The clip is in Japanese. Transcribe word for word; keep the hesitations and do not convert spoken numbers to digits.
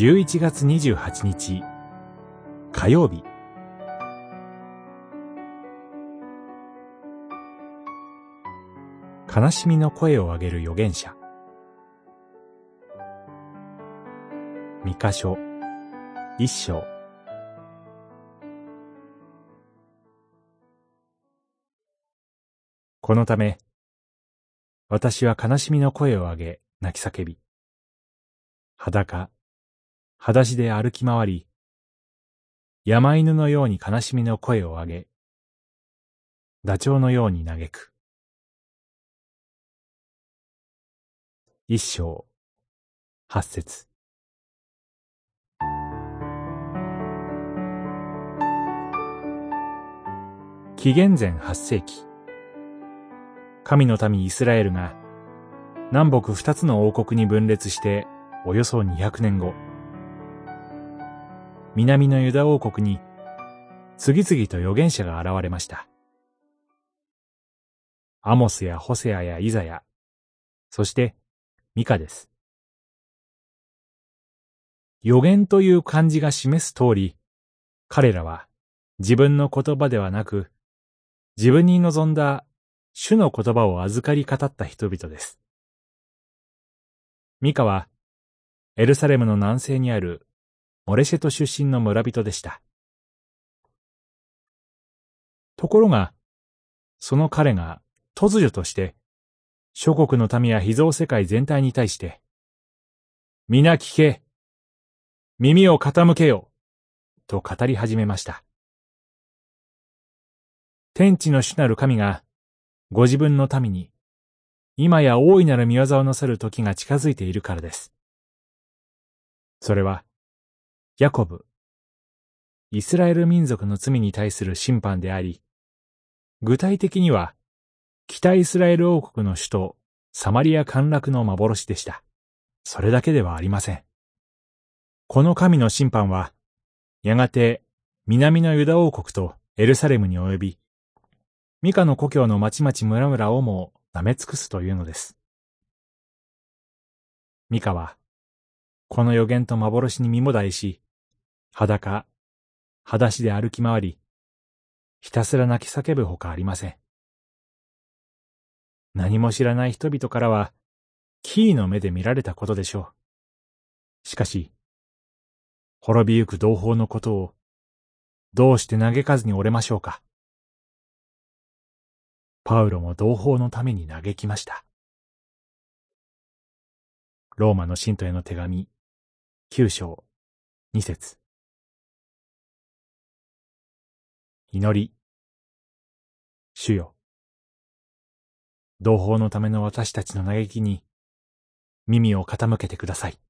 じゅういちがつにじゅうはちにち火曜日。悲しみの声を上げる預言者。三箇所一章。このため私は悲しみの声を上げ泣き叫び、裸裸足で歩き回り、山犬のように悲しみの声を上げ、ダチョウのように嘆く。一章八節。紀元前八世紀、神の民イスラエルが南北二つの王国に分裂しておよそにひゃくねんご、南のユダ王国に次々と預言者が現れました。アモスやホセアやイザヤ、そしてミカです。預言という漢字が示す通り、彼らは自分の言葉ではなく、自分に望んだ主の言葉を預かり語った人々です。ミカは、エルサレムの南西にあるモレシェト出身の村人でした。ところが、その彼が突如として、諸国の民や被造世界全体に対して、皆聞け、耳を傾けよ、と語り始めました。天地の主なる神が、ご自分の民に、今や大いなる御業をなさる時が近づいているからです。それは、ヤコブ、イスラエル民族の罪に対する審判であり、具体的には、北イスラエル王国の首都、サマリア陥落の幻でした。それだけではありません。この神の審判は、やがて南のユダ王国とエルサレムに及び、ミカの故郷の町々村々をも舐め尽くすというのです。ミカは、この予言と幻に身も代し、裸、裸足で歩き回り、ひたすら泣き叫ぶほかありません。何も知らない人々からは、奇異の目で見られたことでしょう。しかし、滅びゆく同胞のことを、どうして嘆かずに折れましょうか。パウロも同胞のために嘆きました。ローマの信徒への手紙、きゅうしょうにせつ。祈り。主よ、同胞のための私たちの嘆きに耳を傾けてください。